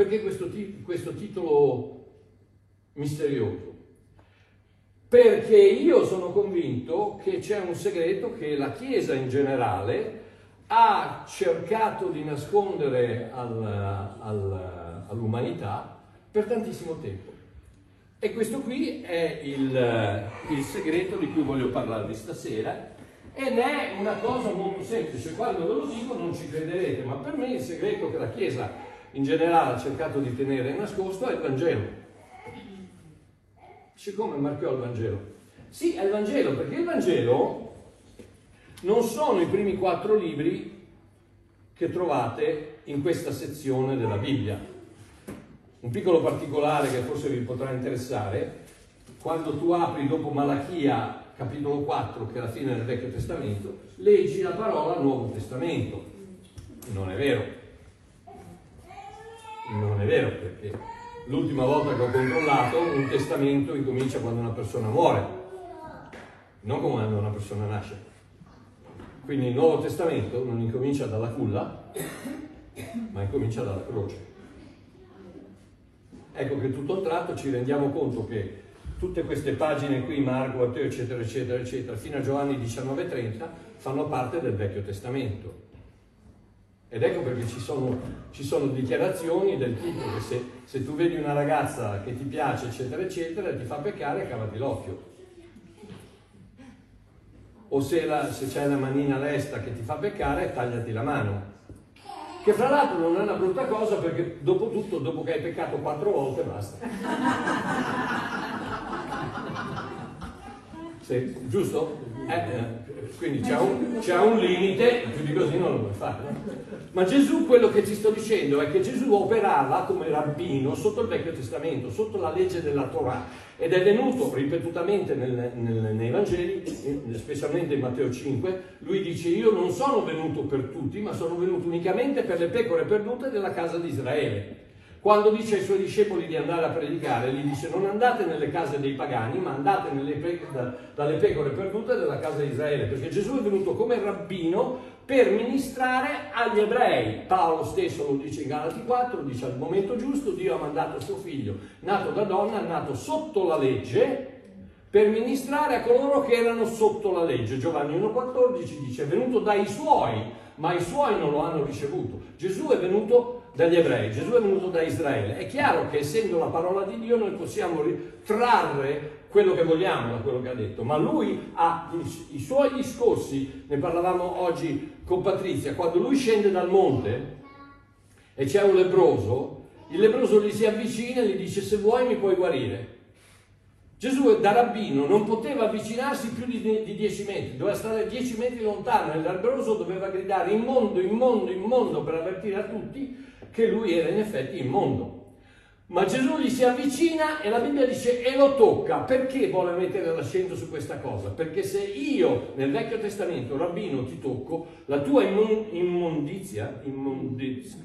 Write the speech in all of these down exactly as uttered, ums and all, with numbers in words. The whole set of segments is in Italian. Perché questo, questo titolo misterioso? Perché io sono convinto che c'è un segreto che la Chiesa in generale ha cercato di nascondere al, al, all'umanità per tantissimo tempo. E questo qui è il, il segreto di cui voglio parlarvi stasera. Ed è una cosa molto semplice, quando ve lo dico non ci crederete, ma per me il segreto che la Chiesa in generale ha cercato di tenere nascosto è il Vangelo. Siccome marchiò il Vangelo? Sì, è il Vangelo, perché il Vangelo non sono i primi quattro libri che trovate in questa sezione della Bibbia. Un piccolo particolare che forse vi potrà interessare, quando tu apri dopo Malachia capitolo quattro, che è la fine del Vecchio Testamento, leggi la parola Nuovo Testamento. Non è vero. Non è vero, perché l'ultima volta che ho controllato un testamento incomincia quando una persona muore, non quando una persona nasce. Quindi il Nuovo Testamento non incomincia dalla culla, ma incomincia dalla croce. Ecco che tutto un tratto ci rendiamo conto che tutte queste pagine qui, Marco, Matteo, eccetera, eccetera, eccetera, fino a Giovanni diciannove trenta, fanno parte del Vecchio Testamento. Ed ecco perché ci sono, ci sono dichiarazioni del tipo che se, se tu vedi una ragazza che ti piace, eccetera, eccetera, ti fa peccare, cavati l'occhio. O se, la, se c'è la manina lesta che ti fa peccare, tagliati la mano. Che fra l'altro non è una brutta cosa, perché dopo tutto, dopo che hai peccato quattro volte, basta. Sì, giusto? Eh, quindi c'è un, c'è un limite, più di così non lo puoi fare. Ma Gesù, quello che ti sto dicendo è che Gesù operava come rabbino sotto il Vecchio Testamento, sotto la legge della Torah, ed è venuto ripetutamente nel, nel, nei Vangeli, specialmente in Matteo cinque, lui dice: io non sono venuto per tutti, ma sono venuto unicamente per le pecore perdute della casa di Israele. Quando dice ai suoi discepoli di andare a predicare, gli dice: non andate nelle case dei pagani, ma andate nelle pe- da, dalle pecore perdute della casa di Israele, perché Gesù è venuto come rabbino per ministrare agli ebrei. Paolo stesso lo dice in Galati quattro, dice: al momento giusto Dio ha mandato suo figlio, nato da donna, nato sotto la legge, per ministrare a coloro che erano sotto la legge. Giovanni uno quattordici dice: è venuto dai suoi, ma i suoi non lo hanno ricevuto. Gesù è venuto dagli ebrei, Gesù è venuto da Israele. È chiaro che essendo la parola di Dio noi possiamo trarre quello che vogliamo da quello che ha detto, ma lui ha i suoi discorsi, ne parlavamo oggi con Patrizia, quando lui scende dal monte e c'è un leproso, il leproso gli si avvicina e gli dice: se vuoi mi puoi guarire. Gesù da rabbino non poteva avvicinarsi più di dieci metri, doveva stare dieci metri lontano, e il leproso doveva gridare: immondo, immondo, immondo, per avvertire a tutti che lui era in effetti immondo. Ma Gesù gli si avvicina e la Bibbia dice: e lo tocca. Perché vuole mettere l'accento su questa cosa? Perché se io nel Vecchio Testamento, rabbino, ti tocco, la tua immon- immondizia, immondizia,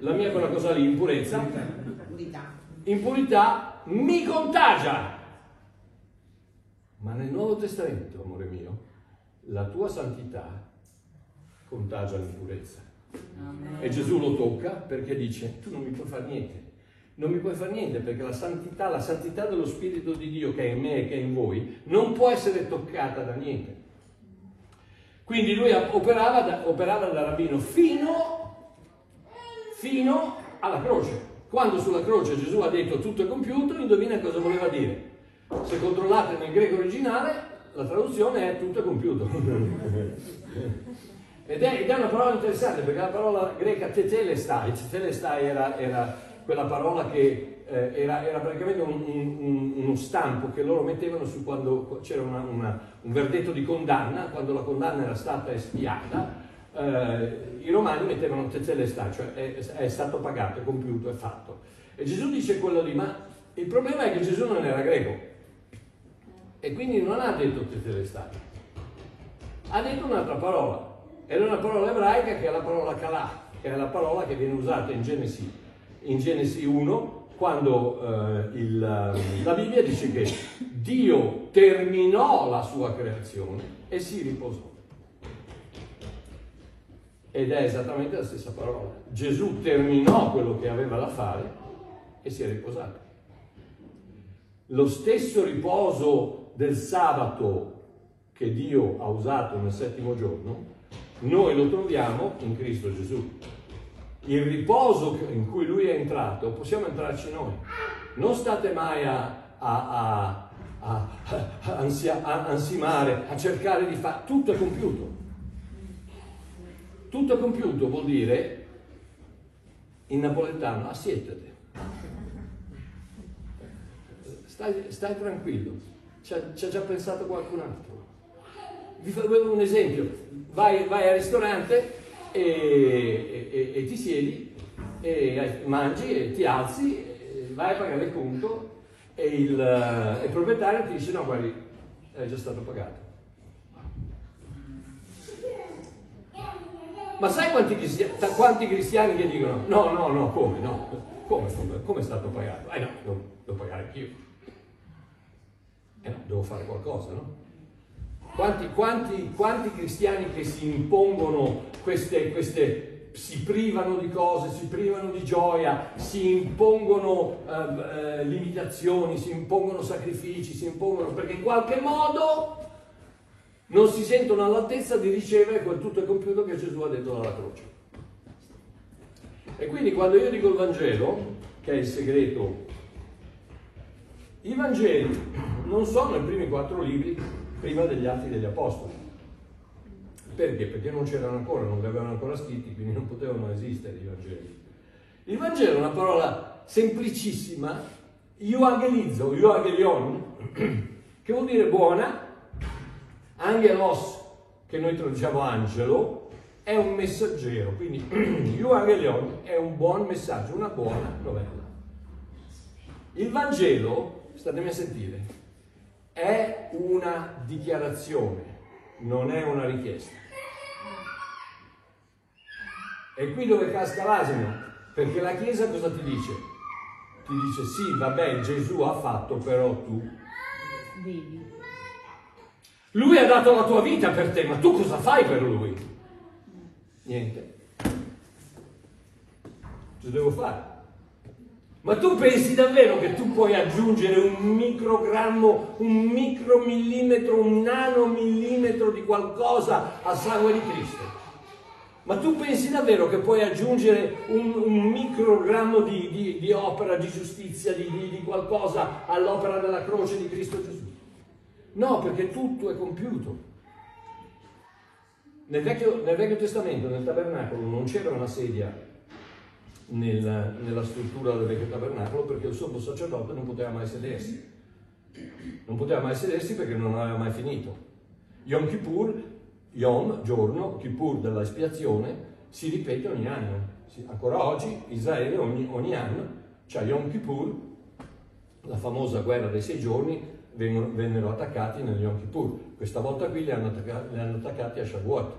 la mia quella cosa lì, impurezza, impurità, impurità mi contagia. Ma nel Nuovo Testamento, amore mio, la tua santità contagia l'impurezza. E Gesù lo tocca perché dice: tu non mi puoi fare niente, non mi puoi fare niente, perché la santità, la santità dello Spirito di Dio che è in me e che è in voi non può essere toccata da niente. Quindi lui operava da, operava da rabbino fino, fino alla croce. Quando sulla croce Gesù ha detto tutto è compiuto, indovina cosa voleva dire? Se controllate nel greco originale la traduzione è tutto è compiuto. Ed è, ed è una parola interessante, perché la parola greca tetelestai, tetelestai era, era quella parola che eh, era, era praticamente un, un, uno stampo che loro mettevano su quando c'era una, una, un verdetto di condanna, quando la condanna era stata espiata, eh, i romani mettevano tetelestai, cioè è, è stato pagato, è compiuto, è fatto. E Gesù dice quello lì, ma il problema è che Gesù non era greco e quindi non ha detto tetelestai, ha detto un'altra parola. Era una parola ebraica che è la parola kalà, che è la parola che viene usata in Genesi, in Genesi uno, quando eh, il, la Bibbia dice che Dio terminò la sua creazione e si riposò. Ed è esattamente la stessa parola. Gesù terminò quello che aveva da fare e si è riposato. Lo stesso riposo del sabato che Dio ha usato nel settimo giorno, noi lo troviamo in Cristo Gesù. Il riposo in cui Lui è entrato, possiamo entrarci noi. Non state mai a, a, a, a, a, ansia, a ansimare, a cercare di fare. Tutto è compiuto. Tutto compiuto vuol dire, in napoletano, assietate. Stai, stai tranquillo, ci ha già pensato qualcun altro. Vi faccio un esempio, vai, vai al ristorante e, e, e ti siedi, e mangi e ti alzi, e vai a pagare il conto e il, il proprietario ti dice no, guardi, è già stato pagato. Ma sai quanti cristiani, quanti cristiani che dicono no, no, no, come, no, come, come, come è stato pagato? Eh no, devo, devo pagare anch'io. Eh no, devo fare qualcosa, no? Quanti, quanti, quanti cristiani che si impongono queste, queste, si privano di cose, si privano di gioia, si impongono eh, eh, limitazioni, si impongono sacrifici, si impongono perché in qualche modo non si sentono all'altezza di ricevere quel tutto è compiuto che Gesù ha detto dalla croce. E quindi quando io dico il Vangelo, che è il segreto, i Vangeli non sono i primi quattro libri prima degli Atti degli Apostoli. Perché? Perché non c'erano ancora, non li avevano ancora scritti, quindi non potevano esistere i Vangeli. Il Vangelo è una parola semplicissima, euangelizzo, euangelion, che vuol dire buona. Angelos, che noi traduciamo angelo, è un messaggero, quindi Evangelion è un buon messaggio, una buona novella. Il Vangelo, statemi a sentire, è una dichiarazione, non è una richiesta. E qui dove casca l'asino, perché la Chiesa cosa ti dice? Ti dice sì, vabbè, Gesù ha fatto, però tu devi. Lui ha dato la tua vita per te, ma tu cosa fai per lui? Niente. Cosa devo fare? Ma tu pensi davvero che tu puoi aggiungere un microgrammo, un micromillimetro, un nanomillimetro di qualcosa al sangue di Cristo? Ma tu pensi davvero che puoi aggiungere un, un microgrammo di, di, di opera, di giustizia, di, di, di qualcosa all'opera della croce di Cristo Gesù? No, perché tutto è compiuto. Nel Vecchio, nel Vecchio Testamento, nel tabernacolo, non c'era una sedia nel, nella struttura del Vecchio Tabernacolo perché il sommo sacerdote non poteva mai sedersi. Non poteva mai sedersi perché non aveva mai finito. Yom Kippur, Yom, giorno, Kippur della espiazione, si ripete ogni anno. Ancora oggi Israele ogni, ogni anno c'ha Yom Kippur, la famosa guerra dei sei giorni, vennero attaccati nel Yom Kippur. Questa volta qui li hanno attaccati, li hanno attaccati a Shavuot.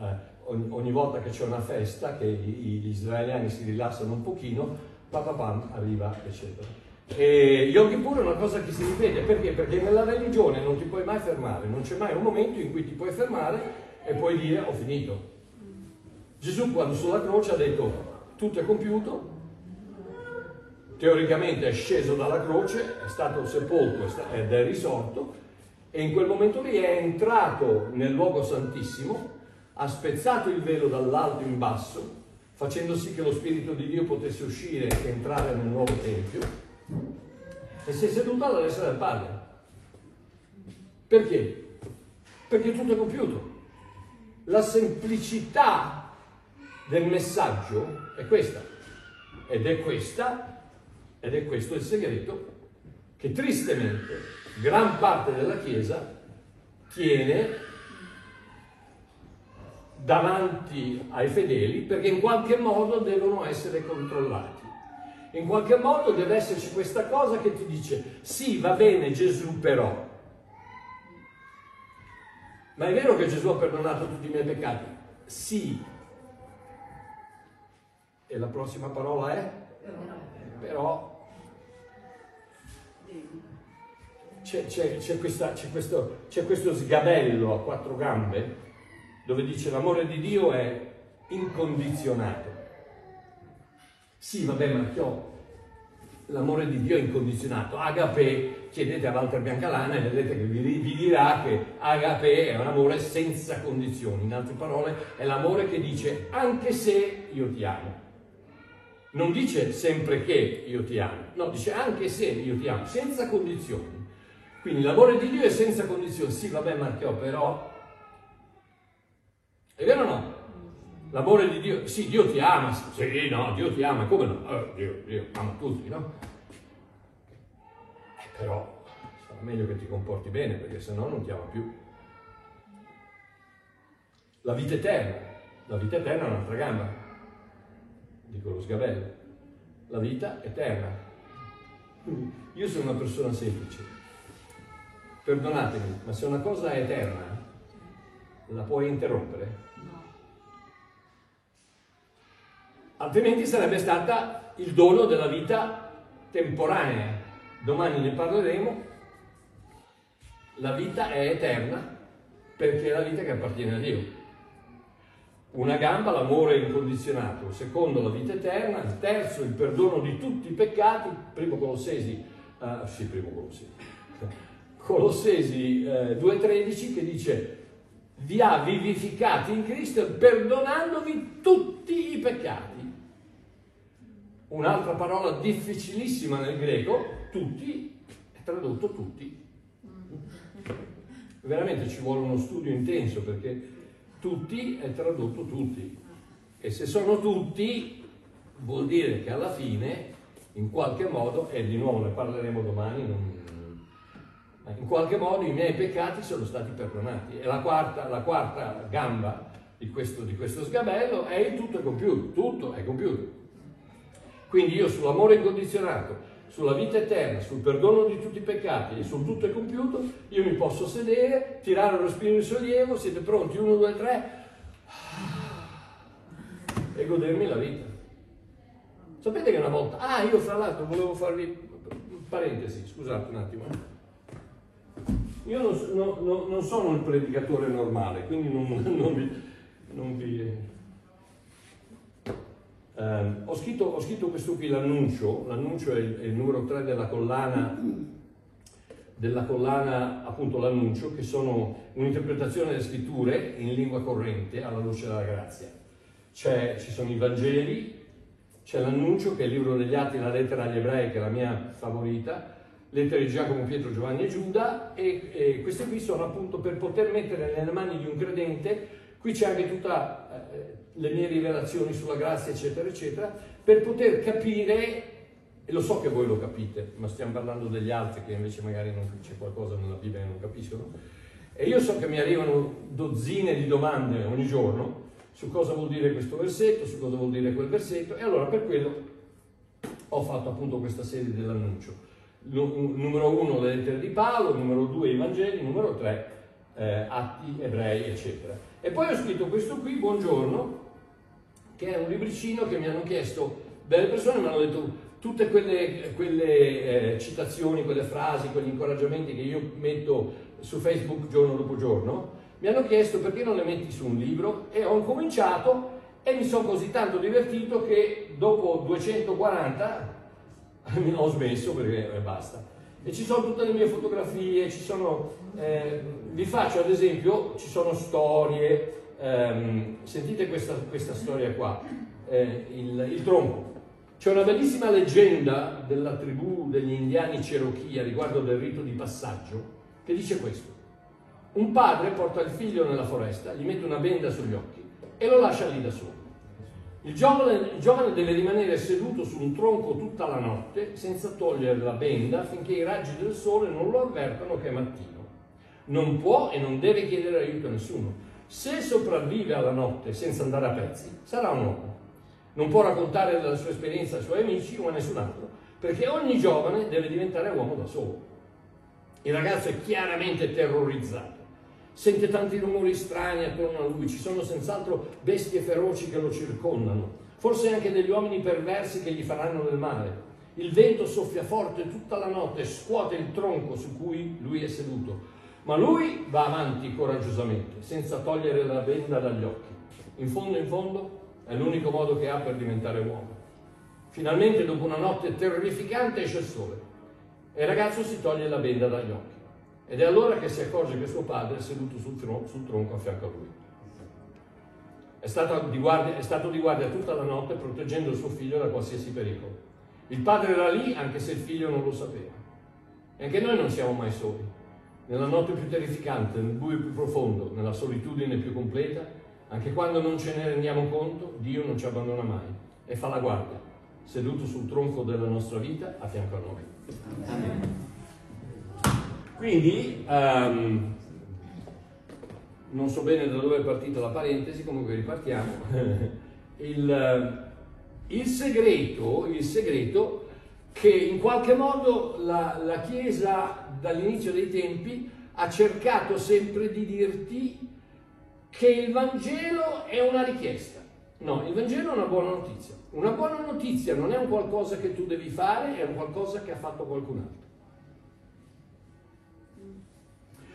Eh, ogni, ogni volta che c'è una festa, che gli, gli israeliani si rilassano un pochino, papapam, arriva, eccetera. E Yom Kippur è una cosa che si ripete. Perché? Perché nella religione non ti puoi mai fermare, non c'è mai un momento in cui ti puoi fermare e puoi dire ho finito. Gesù quando sulla croce ha detto tutto è compiuto, teoricamente è sceso dalla croce, è stato sepolto ed è risorto e in quel momento lì è entrato nel luogo santissimo, ha spezzato il velo dall'alto in basso, facendo sì che lo Spirito di Dio potesse uscire e entrare nel nuovo Tempio e si è seduto alla destra del Padre. Perché? Perché tutto è compiuto. La semplicità del messaggio è questa ed è questa Ed è questo il segreto che tristemente gran parte della Chiesa tiene davanti ai fedeli perché in qualche modo devono essere controllati. In qualche modo deve esserci questa cosa che ti dice sì, va bene Gesù però. Ma è vero che Gesù ha perdonato tutti i miei peccati? Sì. E la prossima parola è? Però. C'è, c'è, c'è, questa, c'è, questo, c'è questo sgabello a quattro gambe dove dice l'amore di Dio è incondizionato. Sì, vabbè, Matteo, l'amore di Dio è incondizionato. Agape, chiedete a Walter Biancalana e vedete che vi, vi dirà che agape è un amore senza condizioni. In altre parole, è l'amore che dice anche se io ti amo. Non dice sempre che io ti amo, no, dice anche se io ti amo, senza condizioni. Quindi l'amore di Dio è senza condizioni. Sì, vabbè, Matteo, però... È vero o no? L'amore di Dio... Sì, Dio ti ama. Sì, no, Dio ti ama. Come no? Eh, Dio, Dio ama tutti, no? Eh, però sarà meglio che ti comporti bene, perché sennò non ti ama più. La vita eterna. La vita eterna è un'altra gamba. Dico lo sgabello. La vita eterna. Io sono una persona semplice. Perdonatemi, ma se una cosa è eterna, la puoi interrompere? No. Altrimenti sarebbe stata il dono della vita temporanea. Domani ne parleremo. La vita è eterna perché è la vita che appartiene a Dio. Una gamba, l'amore incondizionato. Secondo, la vita eterna. Il terzo, il perdono di tutti i peccati. Primo Colossesi. Uh, sì, primo Colossesi. Colossesi eh, due tredici che dice vi ha vivificati in Cristo perdonandovi tutti i peccati. Un'altra parola difficilissima nel greco, tutti, è tradotto tutti. Veramente ci vuole uno studio intenso, perché tutti è tradotto tutti. E se sono tutti vuol dire che alla fine in qualche modo, e di nuovo ne parleremo domani, non in qualche modo i miei peccati sono stati perdonati. E la quarta, la quarta gamba di questo, di questo sgabello è il tutto è compiuto, tutto è compiuto. Quindi io sull'amore incondizionato, sulla vita eterna, sul perdono di tutti i peccati e sul tutto è compiuto, io mi posso sedere, tirare un respiro di sollievo, siete pronti, uno, due, tre, e godermi la vita. Sapete che una volta, ah io fra l'altro volevo farvi, parentesi, scusate un attimo, io non, no, no, non sono un predicatore normale, quindi non, non vi... Non vi eh, ho, scritto, ho scritto questo qui, l'annuncio, l'annuncio è, è il numero tre della collana, della collana appunto l'annuncio, che sono un'interpretazione delle scritture in lingua corrente alla luce della grazia. C'è, ci sono i Vangeli, c'è l'annuncio che è il libro degli Atti, la lettera agli Ebrei che è la mia favorita, lettere di Giacomo, Pietro, Giovanni e Giuda, e, e queste qui sono appunto per poter mettere nelle mani di un credente, qui c'è anche tutta eh, le mie rivelazioni sulla grazia eccetera eccetera, per poter capire, e lo so che voi lo capite, ma stiamo parlando degli altri che invece magari non c'è qualcosa nella Bibbia che non capiscono, e io so che mi arrivano dozzine di domande ogni giorno su cosa vuol dire questo versetto, su cosa vuol dire quel versetto, e allora per quello ho fatto appunto questa serie dell'annuncio. Numero uno le lettere di Paolo, numero due i Vangeli, numero tre eh, Atti, Ebrei, eccetera. E poi ho scritto questo qui, Buongiorno, che è un libricino che mi hanno chiesto delle persone, mi hanno detto tutte quelle, quelle eh, citazioni, quelle frasi, quegli incoraggiamenti che io metto su Facebook giorno dopo giorno, mi hanno chiesto perché non le metti su un libro, e ho incominciato e mi sono così tanto divertito che dopo duecentoquaranta ho smesso, perché eh, basta. E ci sono tutte le mie fotografie, ci sono, eh, vi faccio ad esempio, ci sono storie, ehm, sentite questa, questa storia qua, eh, il, il tronco. C'è una bellissima leggenda della tribù degli indiani Cherokee riguardo del rito di passaggio, che dice questo. Un padre porta il figlio nella foresta, gli mette una benda sugli occhi e lo lascia lì da solo. Il giovane, il giovane deve rimanere seduto su un tronco tutta la notte senza togliere la benda finché i raggi del sole non lo avvertano che è mattino. Non può e non deve chiedere aiuto a nessuno. Se sopravvive alla notte senza andare a pezzi, sarà un uomo. Non può raccontare della sua esperienza ai suoi amici o a nessun altro, perché ogni giovane deve diventare uomo da solo. Il ragazzo è chiaramente terrorizzato. Sente tanti rumori strani attorno a lui, ci sono senz'altro bestie feroci che lo circondano, forse anche degli uomini perversi che gli faranno del male. Il vento soffia forte tutta la notte e scuote il tronco su cui lui è seduto, ma lui va avanti coraggiosamente, senza togliere la benda dagli occhi. In fondo, in fondo, È l'unico modo che ha per diventare uomo. Finalmente, dopo una notte terrificante, esce il sole e il ragazzo si toglie la benda dagli occhi. Ed è allora che si accorge che suo padre è seduto sul, tron- sul tronco a fianco a lui. È stato, di guardia, è stato di guardia tutta la notte, proteggendo il suo figlio da qualsiasi pericolo. Il padre era lì, anche se il figlio non lo sapeva. E anche noi non siamo mai soli. Nella notte più terrificante, nel buio più profondo, nella solitudine più completa, anche quando non ce ne rendiamo conto, Dio non ci abbandona mai e fa la guardia, seduto sul tronco della nostra vita a fianco a noi. Amen. Quindi, um, non so bene da dove è partita la parentesi, comunque ripartiamo. il, il segreto, il segreto che in qualche modo la, la Chiesa dall'inizio dei tempi ha cercato sempre di dirti che il Vangelo è una richiesta. No, il Vangelo è una buona notizia. Una buona notizia non è un qualcosa che tu devi fare, è un qualcosa che ha fatto qualcun altro.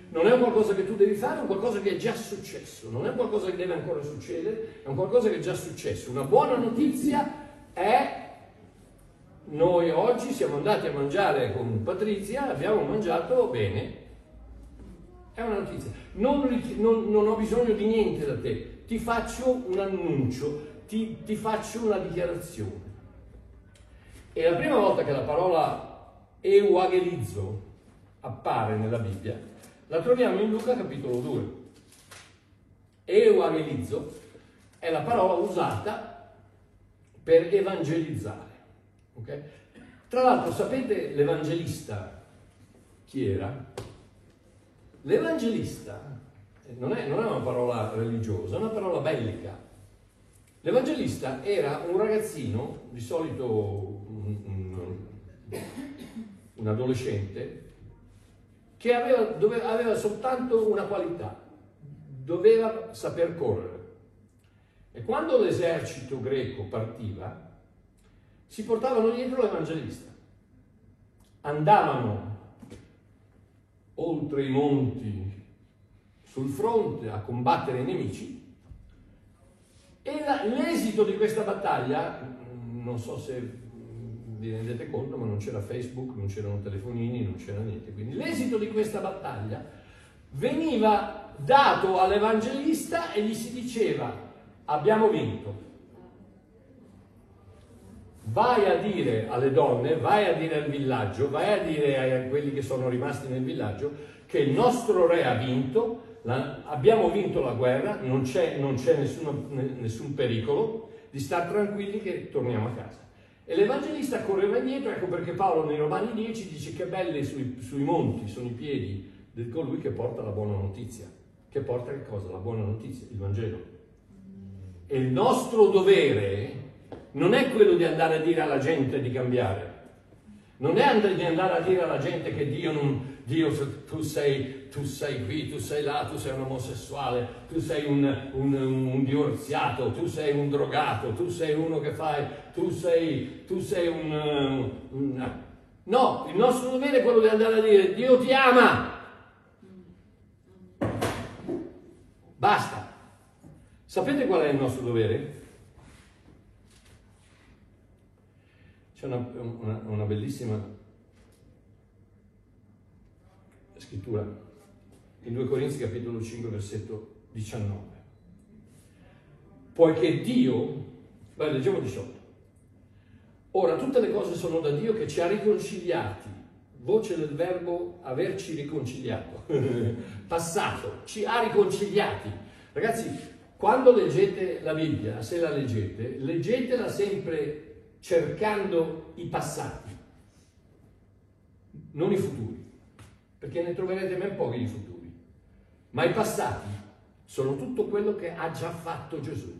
Non è un qualcosa che tu devi fare, è un qualcosa che è già successo. Non è un qualcosa che deve ancora succedere, è un qualcosa che è già successo. Una buona notizia è: noi oggi siamo andati a mangiare con Patrizia, abbiamo mangiato bene. È una notizia. Non, non, non ho bisogno di niente da te. Ti faccio un annuncio, ti, ti faccio una dichiarazione. E la prima volta che la parola euagelizzo appare nella Bibbia, la troviamo in Luca capitolo due. Euagelizzo è la parola usata per evangelizzare. Okay? Tra l'altro, sapete l'evangelista chi era? L'evangelista non è, non è una parola religiosa, è una parola bellica. L'evangelista era un ragazzino, di solito un, un, un adolescente, che aveva, doveva, aveva soltanto una qualità: doveva saper correre. E quando l'esercito greco partiva, si portavano dietro l'evangelista, andavano oltre i monti sul fronte a combattere i nemici, e la, l'esito di questa battaglia, non so se vi rendete conto, ma non c'era Facebook, non c'erano telefonini, non c'era niente, quindi l'esito di questa battaglia veniva dato all'evangelista e gli si diceva: abbiamo vinto. Vai a dire alle donne, vai a dire al villaggio, vai a dire a quelli che sono rimasti nel villaggio che il nostro re ha vinto, la, abbiamo vinto la guerra, non c'è, non c'è nessuno, nessun pericolo, di star tranquilli che torniamo a casa. E l'evangelista correva indietro, ecco perché Paolo nei Romani dieci dice che belli sui, sui monti sono i piedi di colui che porta la buona notizia. Che porta che cosa? La buona notizia, il Vangelo. E il nostro dovere non è quello di andare a dire alla gente di cambiare, non è di andare a dire alla gente che Dio, non, Dio tu, sei, tu sei qui, tu sei là, tu sei un omosessuale, tu sei un, un, un divorziato, tu sei un drogato, tu sei uno che fai, tu sei, tu sei un, un... No, il nostro dovere è quello di andare a dire: Dio ti ama! Basta! Sapete qual è il nostro dovere? C'è una, una, una bellissima scrittura in due Corinzi capitolo cinque versetto diciannove. Poiché Dio, beh, leggiamo diciotto. Ora tutte le cose sono da Dio che ci ha riconciliati, voce del verbo averci riconciliato, passato, ci ha riconciliati. Ragazzi, quando leggete la Bibbia, se la leggete, leggetela sempre cercando i passati, non i futuri, perché ne troverete ben pochi di futuri, ma i passati sono tutto quello che ha già fatto Gesù,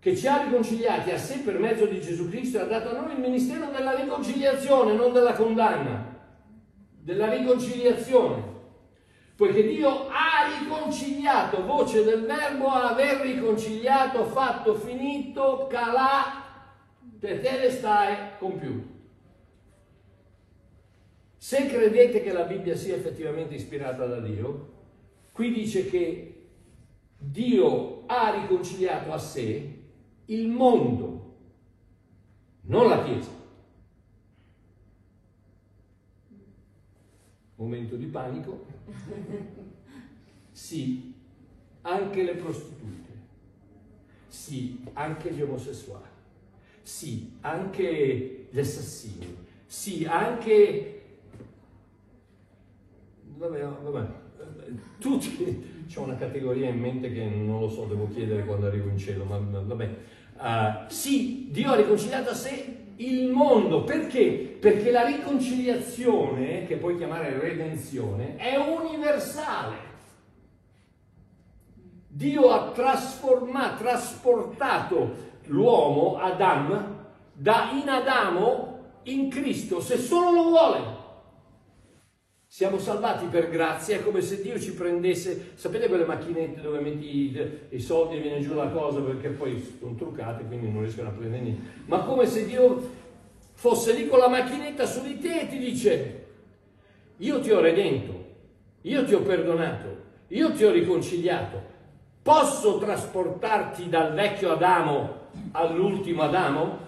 che ci ha riconciliati a sé per mezzo di Gesù Cristo, e ha dato a noi il ministero della riconciliazione, non della condanna, della riconciliazione, poiché Dio ha riconciliato, voce del verbo aver riconciliato, fatto, finito, calà, per te le stai compiuto. Se credete che la Bibbia sia effettivamente ispirata da Dio, qui dice che Dio ha riconciliato a sé il mondo, non la Chiesa. Momento di panico. Sì, anche le prostitute. Sì, anche gli omosessuali. Sì, anche gli assassini. Sì, anche... Vabbè, vabbè, tutti, c'ho una categoria in mente che non lo so, devo chiedere quando arrivo in cielo, ma vabbè. Uh, sì, Dio ha riconciliato a sé il mondo, perché? Perché la riconciliazione, che puoi chiamare redenzione, è universale. Dio ha trasformato, trasportato l'uomo, Adam, da in Adamo in Cristo, se solo lo vuole. Siamo salvati per grazia, è come se Dio ci prendesse, sapete quelle macchinette dove metti i soldi e viene giù la cosa perché poi sono truccate, quindi non riescono a prendere niente, ma come se Dio fosse lì con la macchinetta su di te e ti dice: io ti ho redento, io ti ho perdonato, io ti ho riconciliato, posso trasportarti dal vecchio Adamo all'ultimo Adamo?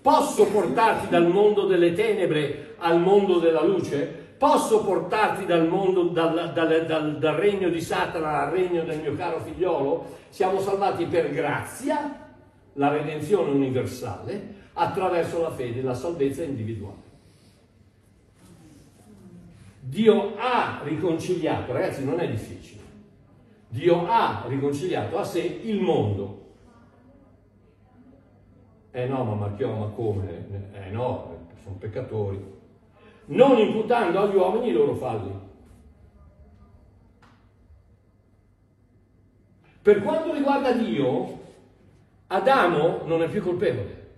Posso portarti dal mondo delle tenebre al mondo della luce? Posso portarti dal mondo, dal, dal, dal, dal regno di Satana al regno del mio caro figliolo? Siamo salvati per grazia, la redenzione universale, attraverso la fede, la salvezza individuale. Dio ha riconciliato, ragazzi, non è difficile. Dio ha riconciliato a sé il mondo. Eh no, ma Marchio, ma come? Eh no, sono peccatori. Non imputando agli uomini i loro falli. Per quanto riguarda Dio, Adamo non è più colpevole.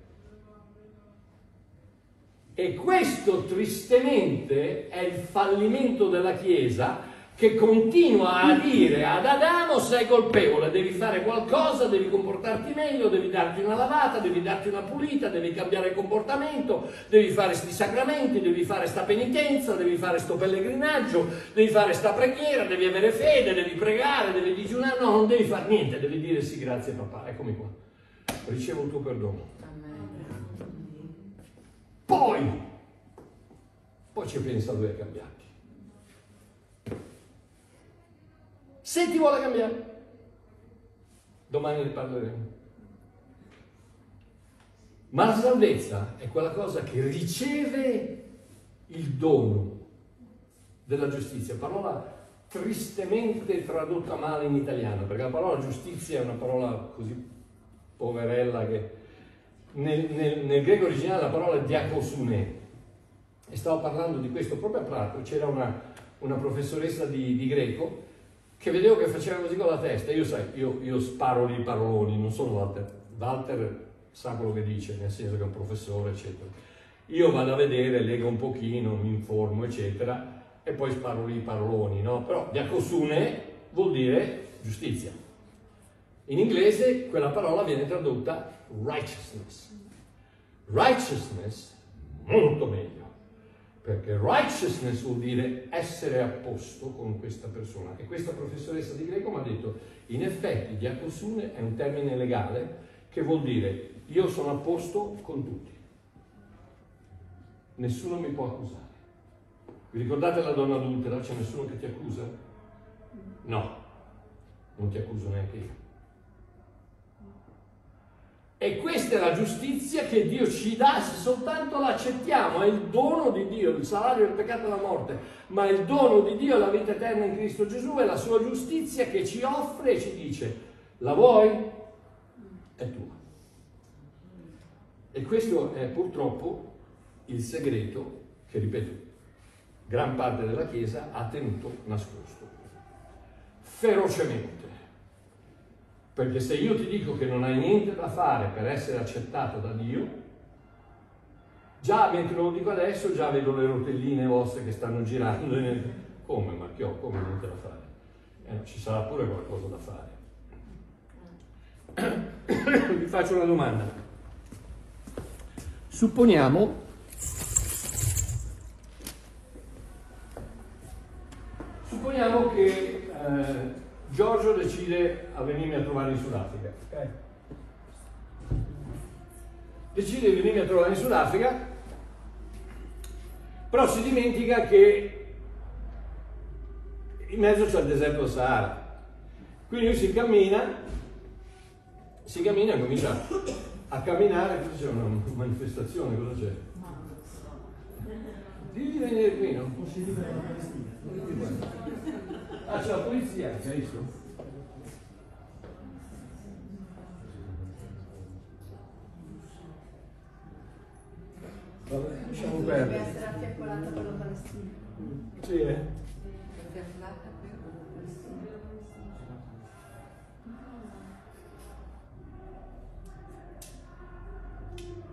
E questo tristemente è il fallimento della Chiesa, che continua a dire ad Adamo: sei colpevole, devi fare qualcosa, devi comportarti meglio, devi darti una lavata, devi darti una pulita, devi cambiare comportamento, devi fare sti sacramenti, devi fare sta penitenza, devi fare sto pellegrinaggio, devi fare sta preghiera, devi avere fede, devi pregare, devi digiunare. No, non devi fare niente, devi dire sì, grazie papà, eccomi qua, ricevo il tuo perdono. Poi, poi ci pensa lui a cambiare. Se ti vuole cambiare, domani ne parleremo. Ma la salvezza è quella cosa che riceve il dono della giustizia. Parola tristemente tradotta male in italiano, perché la parola giustizia è una parola così poverella che... Nel, nel, nel greco originale la parola è diakosune. E stavo parlando di questo proprio a Prato. C'era una, una professoressa di, di greco che vedevo che faceva così con la testa. Io sai, io, io sparo lì i paroloni, non sono Walter. Walter sa quello che dice, nel senso che è un professore, eccetera. Io vado a vedere, leggo un pochino, mi informo, eccetera, e poi sparo lì i paroloni, no? Però diakosune vuol dire giustizia. In inglese quella parola viene tradotta righteousness. Righteousness, molto meglio. Perché righteousness vuol dire essere a posto con questa persona. E questa professoressa di greco mi ha detto: in effetti diakosune è un termine legale che vuol dire io sono a posto con tutti, nessuno mi può accusare. Vi ricordate la donna adultera? C'è nessuno che ti accusa? No, non ti accuso neanche io. E questa è la giustizia che Dio ci dà se soltanto la accettiamo. È il dono di Dio, il salario del peccato è la morte, ma il dono di Dio è la vita eterna in Cristo Gesù, è la sua giustizia che ci offre e ci dice: la vuoi? È tua. E questo è purtroppo il segreto che, ripeto, gran parte della Chiesa ha tenuto nascosto, ferocemente. Perché se io ti dico che non hai niente da fare per essere accettato da Dio, già mentre lo dico adesso già vedo le rotelline vostre che stanno girando. Come Marchio, come niente da fare? Eh, no, ci sarà pure qualcosa da fare. Vi faccio una domanda. Supponiamo supponiamo che eh, Giorgio decide decide a venirmi a trovare in Sudafrica. Okay? Decide di venirmi a trovare in Sudafrica, però si dimentica che in mezzo c'è il deserto del Sahara. Quindi lui si cammina, si cammina e comincia a camminare. C'è una manifestazione, cosa c'è? Devi venire qui, no? Ah, c'è la polizia, capisco. Vabbè, lasciamo perdere. Deve essere affiaccolata per la Palestina. Sì, eh? Affiaccolata per la Palestina.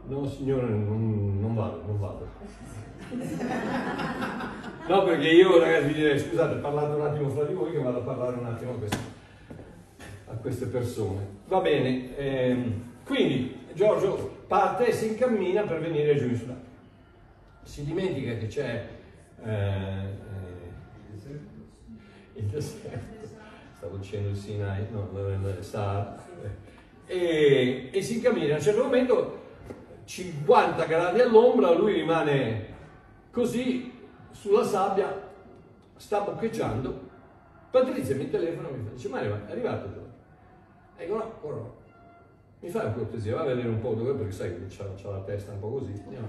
No, signore, non, non vado, non vado. No, perché io ragazzi vi direi scusate, parlate un attimo fra di voi che vado a parlare un attimo a queste, a queste persone. Va bene, ehm, quindi Giorgio parte e si incammina per venire giù in Sudafrica. Si dimentica che c'è eh, eh, il deserto, stavo dicendo il Sinai, no, il Sahara, e, e si incammina. A un certo momento cinquanta gradi all'ombra, lui rimane così sulla sabbia, sta boccheggiando. Patrizia mi telefona e mi dice: ma è arrivato Giorgio? E dico: no, ancora no. Mi fai una cortesia, va a vedere un po' dove, perché sai che c'ha, c'ha la testa un po' così. Andiamo.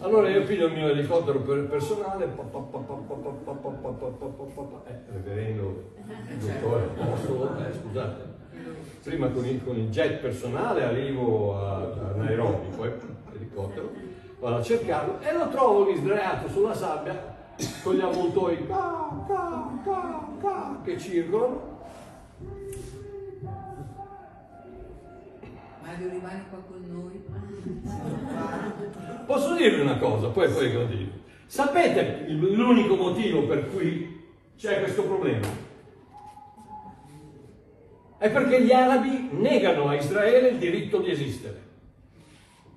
Allora io piglio il mio elicottero per, personale, eh, reverendo dottore, posso, eh, scusate, prima con il, con il jet personale arrivo a, a Nairobi, poi elicottero. Vado a cercarlo e lo trovo lì sdraiato sulla sabbia con gli avvoltoi ca, ca, ca, ca, che circolano. Mario rimane qua con noi. Posso dirvi una cosa, poi poi continuo. Sapete l'unico motivo per cui c'è questo problema? È perché gli arabi negano a Israele il diritto di esistere.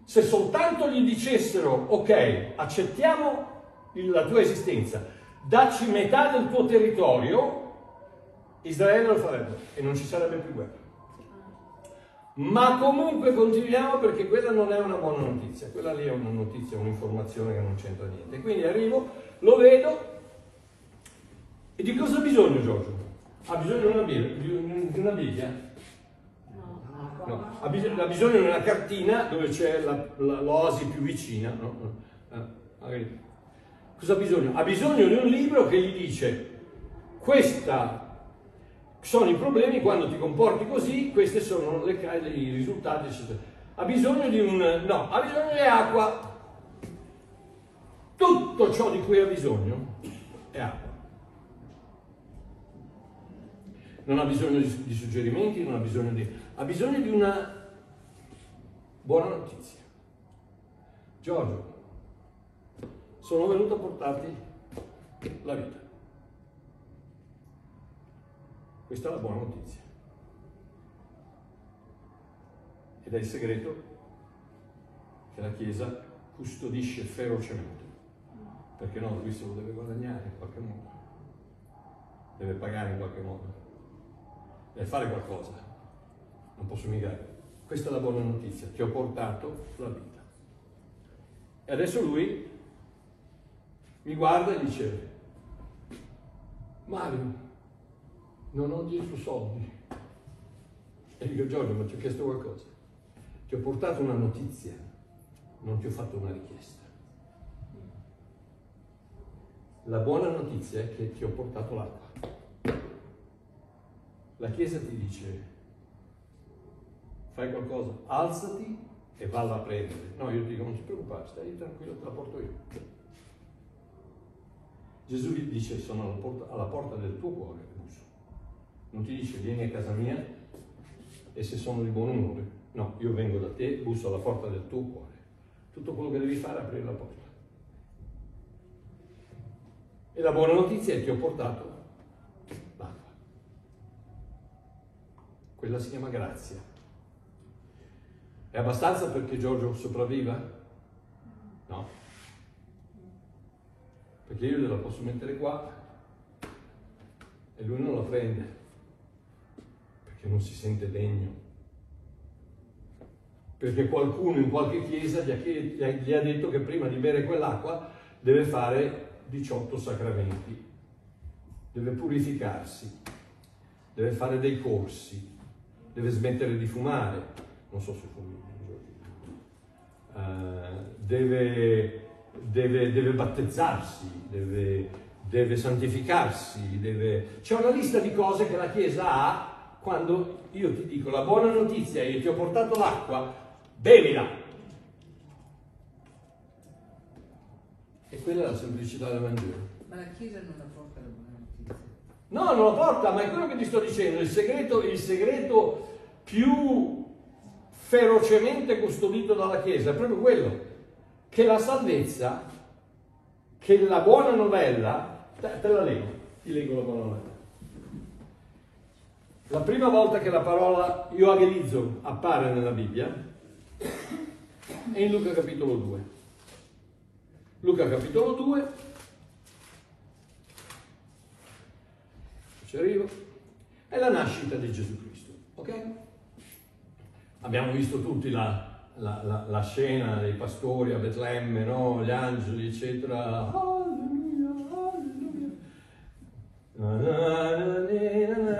Se soltanto gli dicessero: ok, accettiamo la tua esistenza, dacci metà del tuo territorio, Israele lo farebbe e non ci sarebbe più guerra. Ma comunque continuiamo, perché quella non è una buona notizia, quella lì è una notizia, un'informazione che non c'entra niente. Quindi arrivo, lo vedo e di cosa ha bisogno Giorgio? Ha bisogno di una Bibbia? Di una Bibbia? No, ha bisogno, ha bisogno di una cartina dove c'è la, la, l'oasi più vicina, no? Eh, cosa ha bisogno? Ha bisogno di un libro che gli dice: questi sono i problemi quando ti comporti così, questi sono le, i risultati, eccetera. Ha bisogno di un... no, ha bisogno di acqua. Tutto ciò di cui ha bisogno è acqua. Non ha bisogno di, di suggerimenti, non ha bisogno di... ha bisogno di una buona notizia. Giorgio, sono venuto a portarti la vita. Questa è la buona notizia. Ed è il segreto che la Chiesa custodisce ferocemente. Perché no, lui se lo deve guadagnare in qualche modo. Deve pagare in qualche modo. Deve fare qualcosa. Non posso mica. Questa è la buona notizia, ti ho portato la vita. E adesso lui mi guarda e dice: Mario, non ho dietro soldi. E dico: Giorgio, ma ti ho chiesto qualcosa? Ti ho portato una notizia, non ti ho fatto una richiesta. La buona notizia è che ti ho portato l'acqua. La Chiesa ti dice: fai qualcosa, alzati e valla a prendere. No, io ti dico: non ti preoccupare, stai tranquillo, te la porto io. Gesù gli dice: sono alla porta, alla porta del tuo cuore, busso. Non ti dice: vieni a casa mia e se sono di buon umore. No, io vengo da te, busso alla porta del tuo cuore. Tutto quello che devi fare è aprire la porta. E la buona notizia è che ho portato l'acqua. Quella si chiama grazia. È abbastanza perché Giorgio sopravviva? No. Perché io gliela posso mettere qua e lui non la prende. che non si sente degno, perché qualcuno in qualche chiesa gli ha detto che prima di bere quell'acqua deve fare diciotto sacramenti, deve purificarsi, deve fare dei corsi, deve smettere di fumare, non so se fumi, uh, deve, deve, deve battezzarsi, deve, deve santificarsi, deve... C'è una lista di cose che la Chiesa ha. Quando io ti dico la buona notizia e ti ho portato l'acqua, bevila! E quella è la semplicità del Vangelo. Ma la Chiesa non la porta la buona notizia? No, non la porta, ma è quello che ti sto dicendo, il segreto, il segreto più ferocemente custodito dalla Chiesa è proprio quello, che la salvezza, che la buona novella, te, te la leggo, ti leggo la buona novella. La prima volta che la parola io evangelizzo appare nella Bibbia è in Luca capitolo due. Luca capitolo due, ci arrivo, è la nascita di Gesù Cristo, ok? Abbiamo visto tutti la, la, la, la scena dei pastori a Betlemme, no? Gli angeli, eccetera. Alleluia, alleluia. Na, na, na,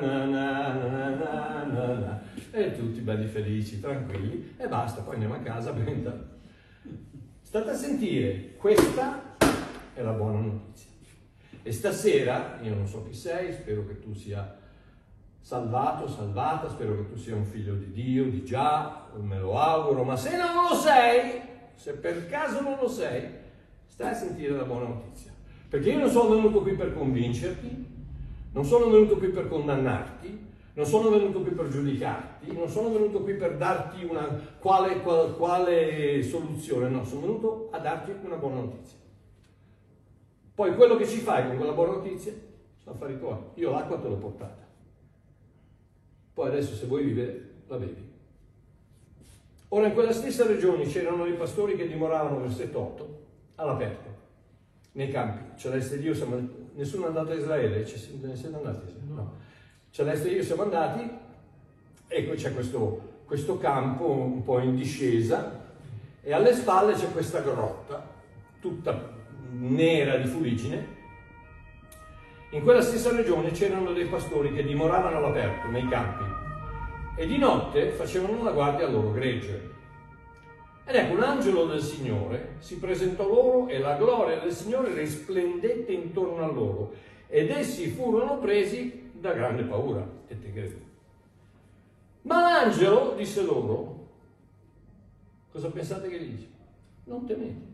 na, na, na. E tutti belli felici, tranquilli, e basta, poi andiamo a casa. State a sentire, questa è la buona notizia. E stasera, io non so chi sei, spero che tu sia salvato, salvata, spero che tu sia un figlio di Dio, di già, me lo auguro, ma se non lo sei, se per caso non lo sei, stai a sentire la buona notizia. Perché io non sono venuto qui per convincerti, non sono venuto qui per condannarti, non sono venuto qui per giudicarti, non sono venuto qui per darti una quale, quale, quale soluzione, no, sono venuto a darti una buona notizia. Poi quello che ci fai con quella buona notizia sono affari tuoi. Io l'acqua te l'ho portata. Poi adesso se vuoi vivere, la bevi. Ora in quella stessa regione c'erano i pastori che dimoravano, versetto otto, all'aperto, nei campi. Celeste Dio, siamo... Nessuno è andato a Israele, ci siete andati? No. Celeste e io siamo andati, e qui c'è questo, questo campo un po' in discesa, e alle spalle c'è questa grotta, tutta nera di fuligine. In quella stessa regione c'erano dei pastori che dimoravano all'aperto, nei campi, e di notte facevano la guardia al loro gregge. Ed ecco, un angelo del Signore si presentò loro e la gloria del Signore risplendette intorno a loro ed essi furono presi da grande paura e temerò. Ma l'angelo disse loro, cosa pensate che gli dice? Non temete.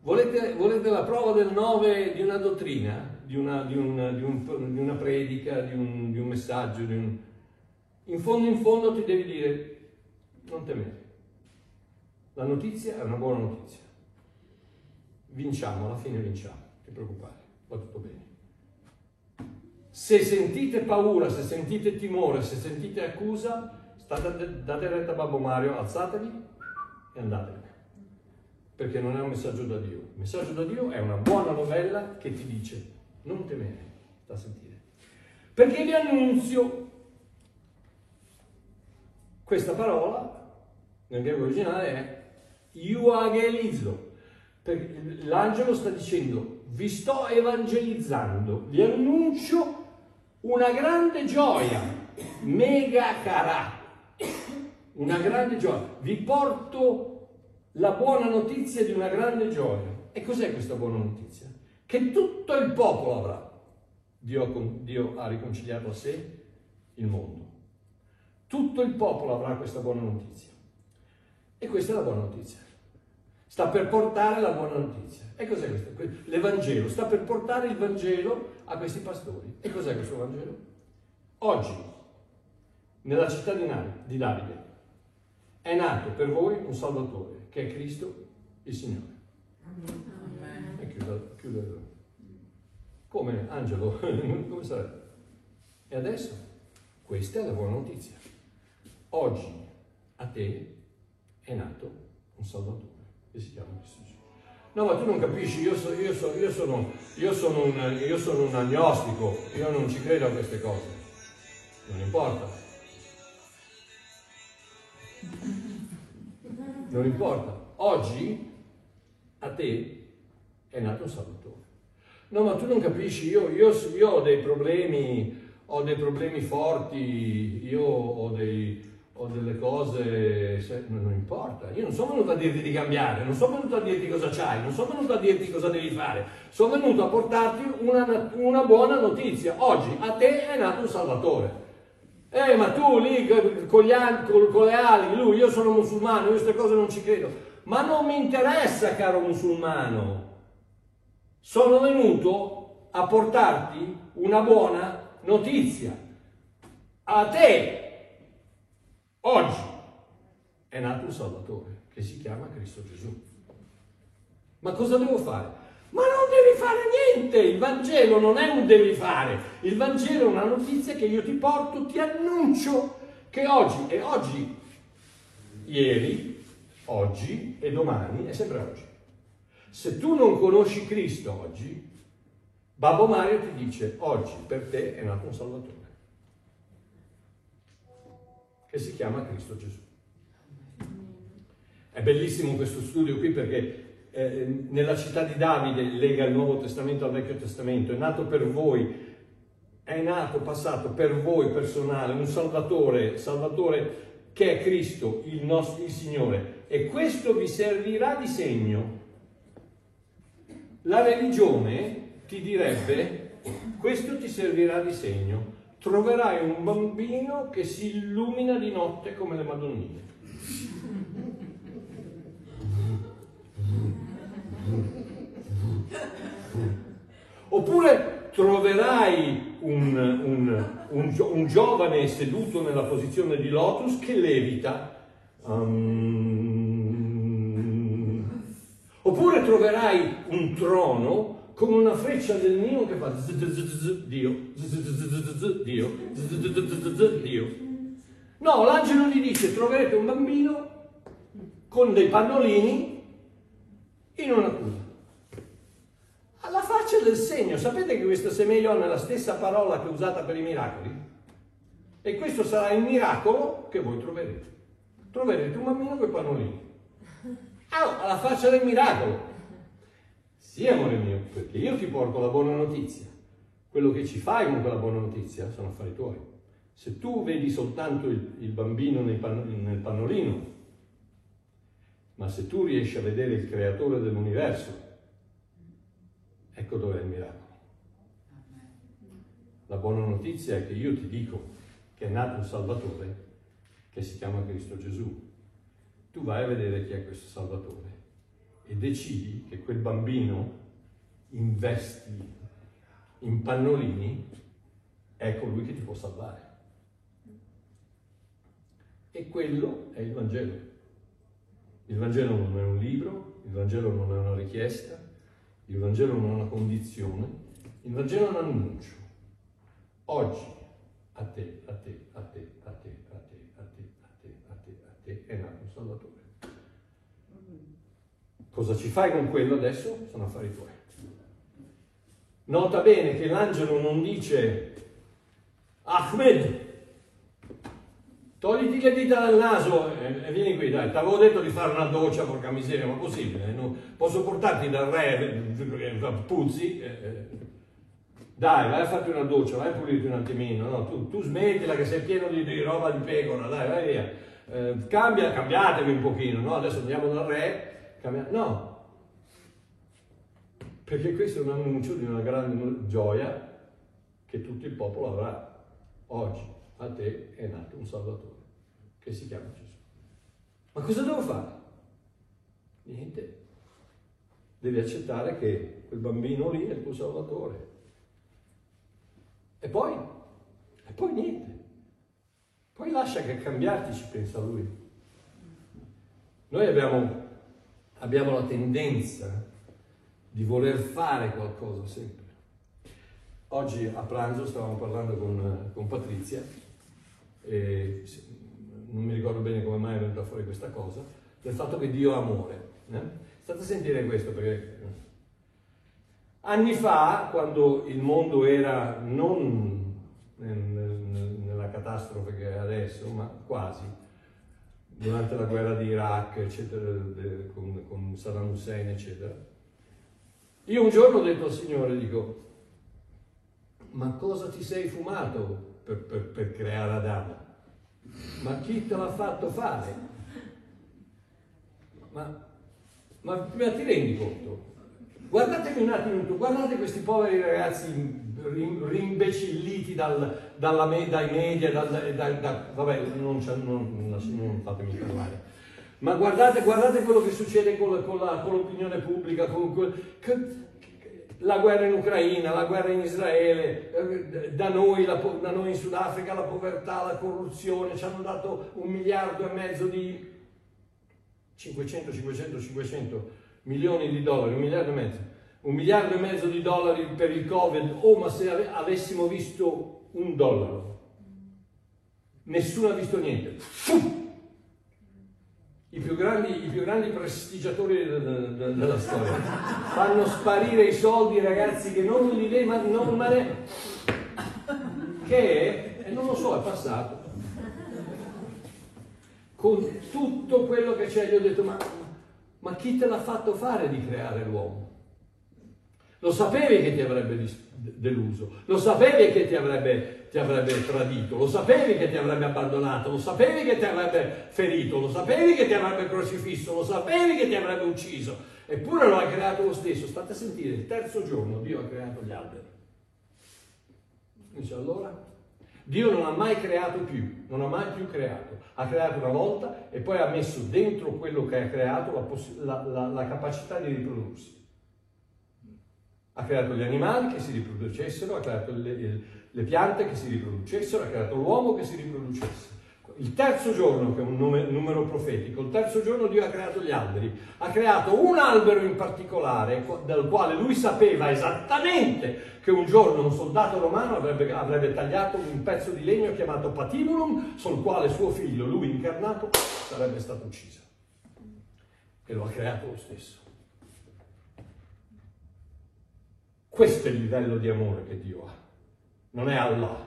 Volete, volete la prova del nove di una dottrina, di una, di un, di un, di una predica, di un, di un messaggio, di un... In fondo in fondo ti devi dire, non temere. La notizia è una buona notizia. Vinciamo, alla fine vinciamo, non ti preoccupare, va tutto bene. Se sentite paura, se sentite timore, se sentite accusa, state, date retta a Babbo Mario, alzatevi e andatevene. Perché non è un messaggio da Dio. Il messaggio da Dio è una buona novella che ti dice, non temere, da sentire. Perché vi annunzio... Questa parola, nel greco originale, è euangelizo. L'angelo sta dicendo, vi sto evangelizzando, vi annuncio una grande gioia, mega carà, una grande gioia. Vi porto la buona notizia di una grande gioia. E cos'è questa buona notizia? Che tutto il popolo avrà. Dio, Dio ha riconciliato a sé il mondo. Tutto il popolo avrà questa buona notizia. E questa è la buona notizia. Sta per portare la buona notizia. E cos'è questo? L'Evangelo. Sta per portare il Vangelo a questi pastori. E cos'è questo Vangelo? Oggi, nella città di Davide, è nato per voi un Salvatore, che è Cristo il Signore. Amen. E chiudo, chiudo. Come, Angelo? Come sarebbe? E adesso? Questa è la buona notizia. Oggi a te è nato un Salvatore che si chiama Gesù. No, ma tu non capisci, io, so, io, so, io, sono, io, sono un, io sono un agnostico, io non ci credo a queste cose. Non importa. Non importa. Oggi a te è nato un Salvatore. No, ma tu non capisci, io, io, io ho dei problemi, ho dei problemi forti, io ho dei... o delle cose, se, non importa, io non sono venuto a dirti di cambiare, non sono venuto a dirti cosa c'hai, non sono venuto a dirti cosa devi fare, sono venuto a portarti una, una buona notizia. Oggi a te è nato un Salvatore. Eh, ma tu lì con, gli, con, con le ali, lui, io sono musulmano, io queste cose non ci credo. Ma non mi interessa, caro musulmano, sono venuto a portarti una buona notizia. A te oggi è nato un Salvatore che si chiama Cristo Gesù. Ma cosa devo fare? Ma non devi fare niente! Il Vangelo non è un devi fare. Il Vangelo è una notizia che io ti porto, ti annuncio che oggi e oggi, ieri, oggi e domani è sempre oggi. Se tu non conosci Cristo oggi, Babbo Mario ti dice oggi per te è nato un Salvatore che si chiama Cristo Gesù. È bellissimo questo studio qui perché eh, nella città di Davide lega il Nuovo Testamento al Vecchio Testamento. È nato per voi, è nato, passato per voi personale, un Salvatore, Salvatore che è Cristo, il nostro il Signore. E questo vi servirà di segno. La religione ti direbbe, questo ti servirà di segno. Troverai un bambino che si illumina di notte come le Madonnine. Oppure troverai un, un, un, un giovane seduto nella posizione di lotus che levita. Um, oppure troverai un trono come una freccia del Nilo che fa Dio, Dio, Dio. No, l'angelo gli dice troverete un bambino con dei pannolini in una culla. Alla faccia del segno, sapete che questa semeion è la stessa parola che è usata per i miracoli? E questo sarà il miracolo che voi troverete. Troverete un bambino con i pannolini. Ah, alla faccia del miracolo. Sì, amore mio, perché io ti porto la buona notizia. Quello che ci fai con quella buona notizia sono affari tuoi. Se tu vedi soltanto il, il bambino nel, pan, nel pannolino, ma se tu riesci a vedere il creatore dell'universo, ecco dove è il miracolo. La buona notizia è che io ti dico che è nato un Salvatore che si chiama Cristo Gesù. Tu vai a vedere chi è questo Salvatore e decidi che quel bambino in vesti, in pannolini, è colui che ti può salvare. E quello è il Vangelo. Il Vangelo non è un libro, il Vangelo non è una richiesta, il Vangelo non è una condizione, il Vangelo è un annuncio. Oggi, a te, a te, a te, a te, a te, a te, a te, a te, a te, è nato un Salvatore. Cosa ci fai con quello adesso? Sono affari tuoi. Nota bene che l'angelo non dice Ahmed, togliti le dita dal naso e, e vieni qui, dai, ti avevo detto di fare una doccia, porca miseria, ma possibile? Non, posso portarti dal re, puzzi, eh, eh. Dai, vai a farti una doccia, vai a pulirti un attimino, no, tu, tu smettila che sei pieno di, di roba di pecora, dai, vai via, eh, cambia, cambiatevi un pochino, no, adesso andiamo dal re. No, perché questo è un annuncio di una grande gioia che tutto il popolo avrà. Oggi a te è nato un Salvatore che si chiama Gesù. Ma cosa devo fare? Niente. Devi accettare che quel bambino lì è il tuo Salvatore. E poi? E poi niente. Poi lascia che a cambiarti ci pensa lui. Noi abbiamo... Abbiamo la tendenza di voler fare qualcosa sempre. Oggi a pranzo stavamo parlando con, con Patrizia, e non mi ricordo bene come mai è venuta fuori questa cosa, del fatto che Dio è amore. Eh? State a sentire questo, perché anni fa, quando il mondo era non nella catastrofe che è adesso, ma quasi, durante la guerra di Iraq, eccetera, con, con Saddam Hussein, eccetera, io un giorno ho detto al Signore, dico, ma cosa ti sei fumato per, per, per creare Adamo? Ma chi te l'ha fatto fare? Ma, ma, ma ti rendi conto? Guardatevi un attimo, guardate questi poveri ragazzi rimbecilliti dal, dalla, dai media, dal, da, da, vabbè, non, non, non fatemi parlare, ma guardate, guardate quello che succede con, la, con, la, con l'opinione pubblica, con quel... La guerra in Ucraina, la guerra in Israele, da noi, la, da noi in Sudafrica la povertà, la corruzione, ci hanno dato un miliardo e mezzo di cinquecento, cinquecento, cinquecento milioni di dollari, un miliardo e mezzo, un miliardo e mezzo di dollari per il Covid. Oh, ma se ave, avessimo visto un dollaro, nessuno ha visto niente. I più grandi, i più grandi prestigiatori della storia fanno sparire i soldi, ragazzi, che non li levano, non male, che è, non lo so, è passato. Con tutto quello che c'è, gli ho detto, ma, ma chi te l'ha fatto fare di creare l'uomo? Lo sapevi che ti avrebbe deluso, lo sapevi che ti avrebbe... ti avrebbe tradito, lo sapevi che ti avrebbe abbandonato, lo sapevi che ti avrebbe ferito, lo sapevi che ti avrebbe crocifisso, lo sapevi che ti avrebbe ucciso, eppure lo ha creato lo stesso. State a sentire, il terzo giorno Dio ha creato gli alberi. Dice, allora, Dio non ha mai creato più, non ha mai più creato, ha creato una volta e poi ha messo dentro quello che ha creato la, poss- la, la, la capacità di riprodursi. Ha creato gli animali che si riproducessero, ha creato le, le, le piante che si riproducessero, ha creato l'uomo che si riproducesse. Il terzo giorno, che è un nome, numero profetico, il terzo giorno Dio ha creato gli alberi. Ha creato un albero in particolare, dal quale lui sapeva esattamente che un giorno un soldato romano avrebbe, avrebbe tagliato un pezzo di legno chiamato patibulum, sul quale suo figlio, lui incarnato, sarebbe stato ucciso. E lo ha creato lo stesso. Questo è il livello di amore che Dio ha. Non è Allah.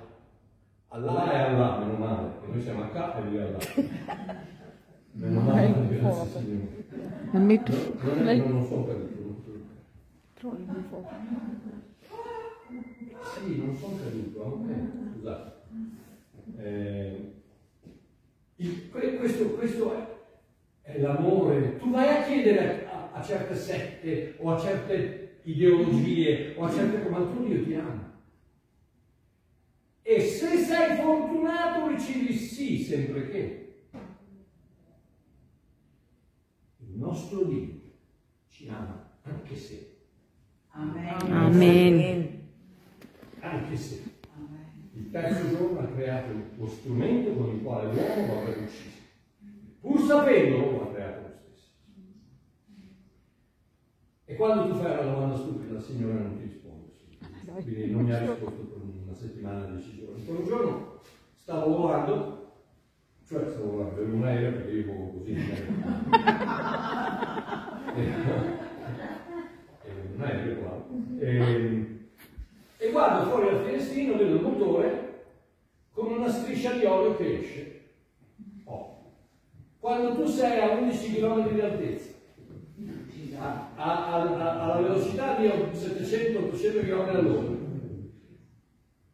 Allah è Allah, meno male. E noi siamo a capo di Allah. Meno male, grazie Signore. Non mi non lo so perché. Trovo. Sì, non sono caduto. Okay. Scusate. Eh, il, questo, questo è, è l'amore. Tu vai a chiedere a, a certe sette o a certe ideologie o a certe cose, tu Dio ti ama. E se sei fortunato ricevi sì, sempre che il nostro Dio ci ama, anche se. Amen. Amen. Anche se. Amen. Il terzo giorno ha creato lo strumento con il quale l'uomo va per uscire. Pur sapendo l'uomo ha creato. E quando tu fai una domanda stupida, il Signore non ti risponde. Quindi non mi ha risposto per una settimana, dieci giorni. Per un giorno stavo lavorando, cioè stavo lavorando per un aereo, perché io poco così. Un aereo qua. E, e guardo fuori dal finestrino, vedo il motore con una striscia di olio che esce. Oh. Quando tu sei a undici chilometri di altezza, A, a, a, alla velocità di settecento ottocento chilometri all'ora,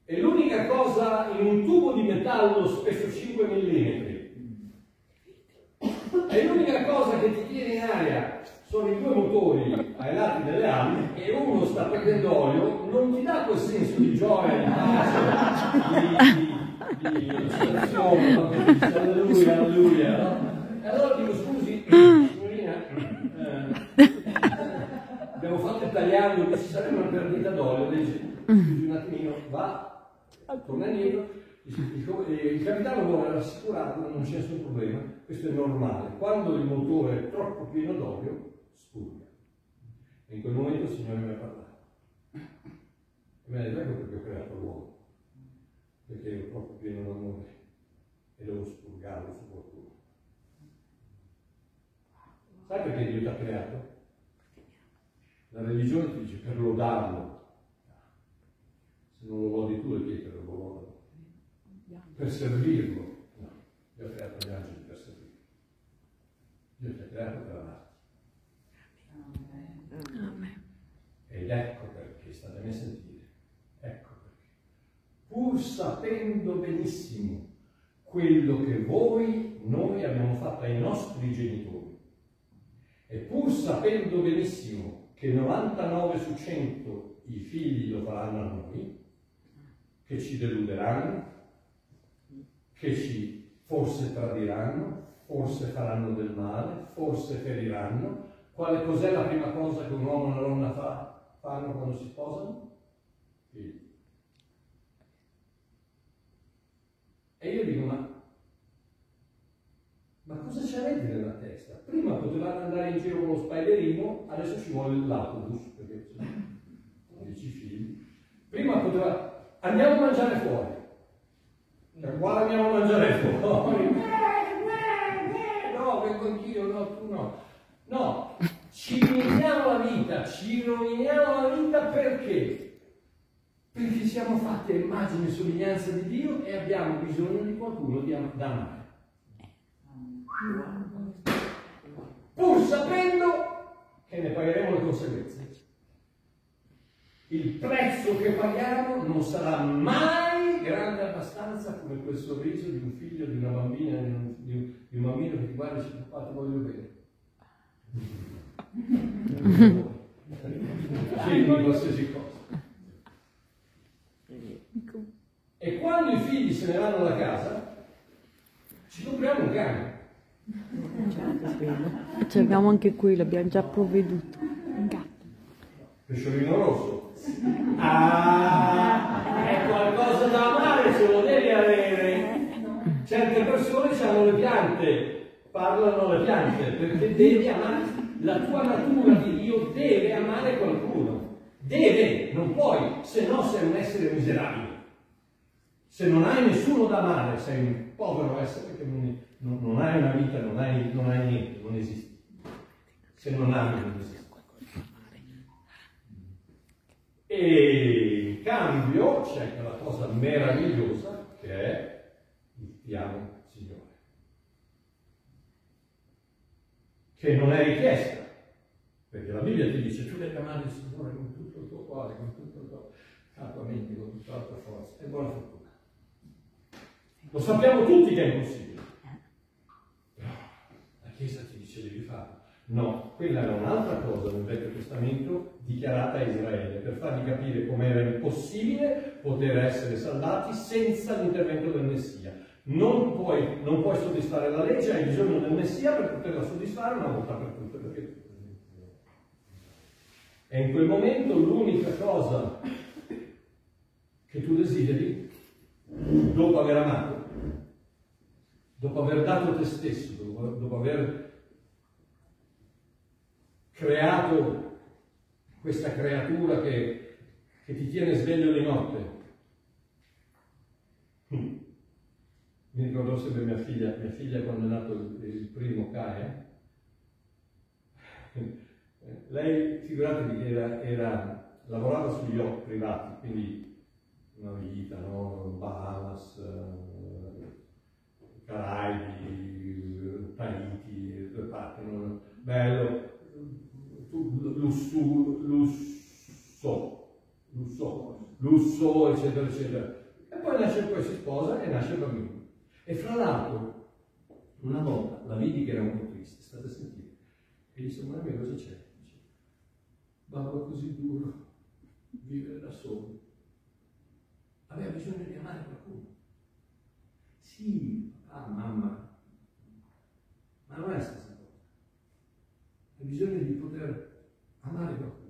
e l'unica cosa in un tubo di metallo spesso cinque millimetri, e l'unica cosa che ti tiene in aria sono i due motori ai lati delle ali, e uno sta prendendo olio, non ti dà quel senso di gioia, di pace, di, di, di situazione, di alleluia, alleluia, no? E allora dico, scusi, signorina, eh, abbiamo fatto il tagliando, ci sarebbe una perdita d'olio, dice, un attimino, va, torna indietro, il capitano vuole rassicurarlo, non c'è nessun problema, questo è normale, quando il motore è troppo pieno d'olio, spurga. E in quel momento il Signore mi ha parlato, e mi ha detto, ecco perché ho creato l'uomo, perché ero troppo pieno d'amore, e devo spurgarlo su qualcuno. Sai perché Dio ti ha creato? La religione ti dice per lodarlo. Se non lo lodi tu, è Pietro lo loda. Per servirlo. No, Dio ha creato gli angeli per servirlo. Dio ti ha creato per amarti. Amen. Ed ecco perché, state a me sentire, ecco perché, pur sapendo benissimo quello che voi, noi abbiamo fatto ai nostri genitori, e pur sapendo benissimo che novantanove su cento i figli lo faranno a noi, che ci deluderanno, che ci forse tradiranno, forse faranno del male, forse feriranno, quale cos'è la prima cosa che un uomo e una donna fa, fanno quando si sposano? Figli. E io dico, ma ma cosa ci avete nella testa? Prima potevate andare in giro con lo Spiderino, adesso ci vuole l'autobus, perché sono dieci figli. Prima potevate... Andiamo a mangiare fuori. Da qua andiamo a mangiare fuori. Eh, eh, eh, no, vengo anch'io, no, tu no. No, ci roviniamo la vita, ci roviniamo la vita perché? Perché siamo fatti a immagine e somiglianza di Dio e abbiamo bisogno di qualcuno da amare. Pur sapendo che ne pagheremo le conseguenze. Il prezzo che paghiamo non sarà mai grande abbastanza come quel sorriso di un figlio, di una bambina, di un, di un bambino che ti guarda e dice papà ti voglio bene. Scegli qualsiasi cosa. E quando i figli se ne vanno da casa, ci compriamo un cane. Ce l'abbiamo anche qui, l'abbiamo già provveduto. Un gatto. Pesciolino rosso. Ah, è qualcosa da amare, se lo devi avere. Certe persone hanno le piante, parlano le piante, perché devi amare, la tua natura di Dio deve amare qualcuno. Deve, non puoi, se no sei un essere miserabile. Se non hai nessuno da amare, sei un povero essere che non, non, non hai una vita, non hai, non hai niente, non esisti. Se non ami, non esisti. E in cambio c'è quella cosa meravigliosa che è il piano Signore. Che non è richiesta, perché la Bibbia ti dice tu devi amare il Signore con tutto il tuo cuore, con tutto il tuo, la tua mente, con tutta la tua forza. E buona fortuna. Lo sappiamo tutti che è impossibile. Però la Chiesa ti dice devi farlo. No, quella era un'altra cosa nel Vecchio Testamento dichiarata a Israele, per fargli capire com'era impossibile poter essere salvati senza l'intervento del Messia. Non puoi, non puoi soddisfare la legge, hai bisogno del Messia per poterla soddisfare una volta per tutte. Perché... E in quel momento l'unica cosa che tu desideri, dopo aver amato, dopo aver dato te stesso, dopo, dopo aver creato questa creatura che, che ti tiene sveglio di notte. Mi ricordo sempre mia figlia, mia figlia quando è nato il, il primo Caia, lei figuratevi che era, era, lavorava sugli yacht privati, quindi una vita, no? Bahamas, Caraibi, Tahiti, due parti, no? Bello, lusso, lusso, lusso, lusso, eccetera, eccetera. E poi nasce, poi si sposa e nasce il bambino. E fra l'altro, una volta la vidi che era un po' triste, state a sentire, e gli disse, ma me cosa c'è? Babbo così duro, vivere da solo. Aveva bisogno di amare qualcuno. Sì, papà, mamma, ma non è stessa cosa. Ha bisogno di poter amare qualcuno.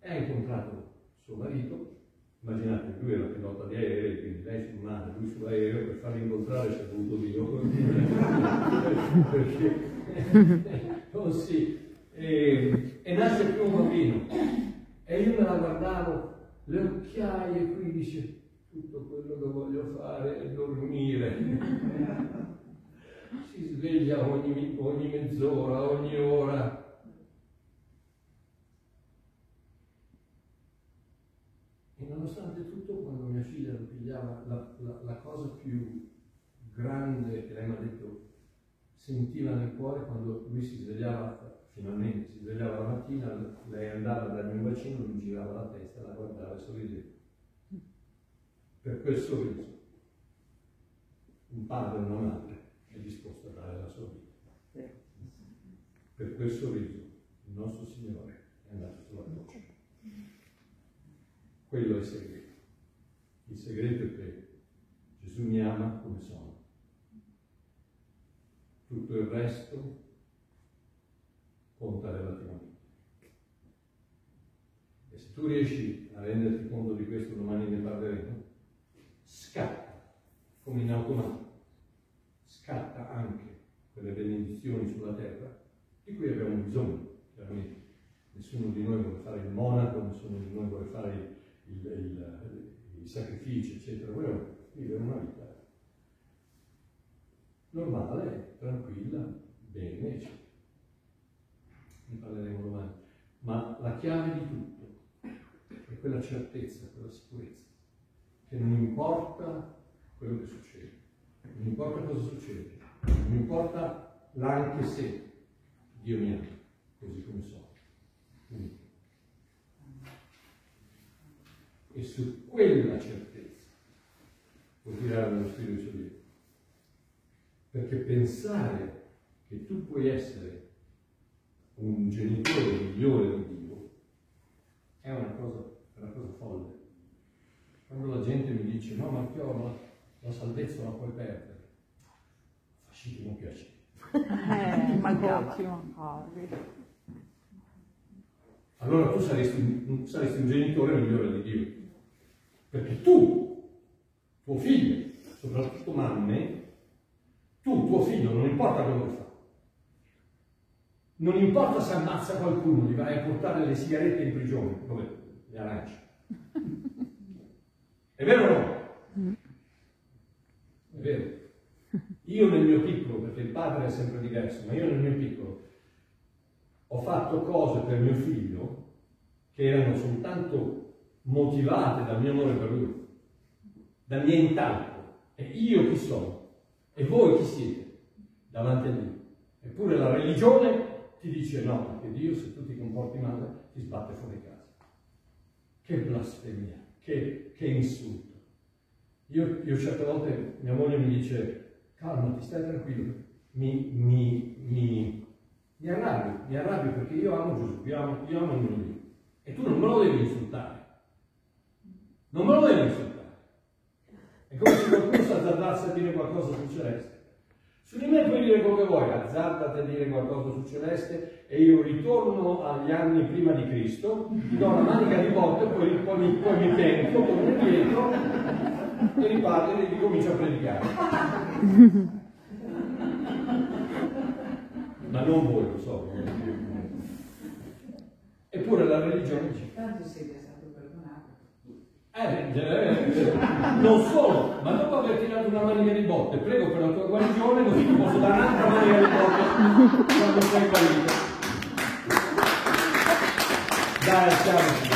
E ha incontrato suo marito, immaginate, lui era pilota di aerei, quindi lei sul mare, lui sull'aereo, per farlo incontrare c'è voluto Dio. Perché? Oh, sì. E, e nasce più un bambino. E io me la guardavo, le occhiaie, qui dice tutto quello che voglio fare è dormire. Si sveglia ogni, ogni mezz'ora, ogni ora. più grande che lei mi ha detto sentiva nel cuore quando lui si svegliava, finalmente si svegliava la mattina, lei andava a darmi un bacino, lui girava la testa, la guardava e sorrideva. Per quel sorriso un padre e una madre è disposto a dare la sua vita. Per quel sorriso il nostro Signore è andato sulla croce. Quello è il segreto. Il segreto è che Gesù mi ama come sono. Tutto il resto conta relativamente. E se tu riesci a renderti conto di questo, domani ne parleremo, scatta come in automatico, scatta anche quelle benedizioni sulla terra di cui abbiamo bisogno, chiaramente. Nessuno di noi vuole fare il monaco, nessuno di noi vuole fare il, il, il sacrificio, eccetera. Vogliamo vivere una vita normale, tranquilla, bene, eccetera. Ne parleremo domani. Ma la chiave di tutto è quella certezza, quella sicurezza, che non importa quello che succede, non importa cosa succede, non importa l'anche se, Dio mi ama, così come sono. Quindi. E su quella certezza puoi tirare lo spirito su Dio. Perché pensare che tu puoi essere un genitore migliore di Dio è una cosa, è una cosa folle. Quando la gente mi dice no, ma io la, la salvezza la puoi perdere, facilissimo piacere. Eh, mancava. Allora tu saresti un, saresti un genitore migliore di Dio, perché tu, tuo figlio, soprattutto mamme, tu, tuo figlio, non importa quello che fa, non importa se ammazza qualcuno, gli vai a portare le sigarette in prigione, vabbè, le arance. È vero o no? È vero. Io nel mio piccolo, perché il padre è sempre diverso, ma io nel mio piccolo ho fatto cose per mio figlio che erano soltanto motivate dal mio amore per lui, dal mio intanto. E io chi sono? E voi chi siete? Davanti a Dio. Eppure la religione ti dice no, perché Dio se tu ti comporti male ti sbatte fuori casa. Che blasfemia, che, che insulto. Io, io certe volte mia moglie mi dice calma, ti stai tranquillo, mi, mi, mi, mi arrabbio, mi arrabbio perché io amo Gesù, io amo, io amo il mio Dio e tu non me lo devi insultare, non me lo devi insultare. È come se qualcuno si azzardasse a dire qualcosa su Celeste. Su di me puoi dire quello che vuoi, azzardati a dire qualcosa su Celeste e io ritorno agli anni prima di Cristo, ti do una manica di botte, poi, poi, poi, poi mi pento, poi mi pietro. E riparto e ricomincio a predicare. Ma non voi, lo so. Eppure la religione dice tanto siete stato perdonato. Eh, non solo, ma dopo aver tirato una manica di botte, prego per la tua guarigione, così ti posso dare un'altra manica di botte quando sei guarito. Dai, ciao.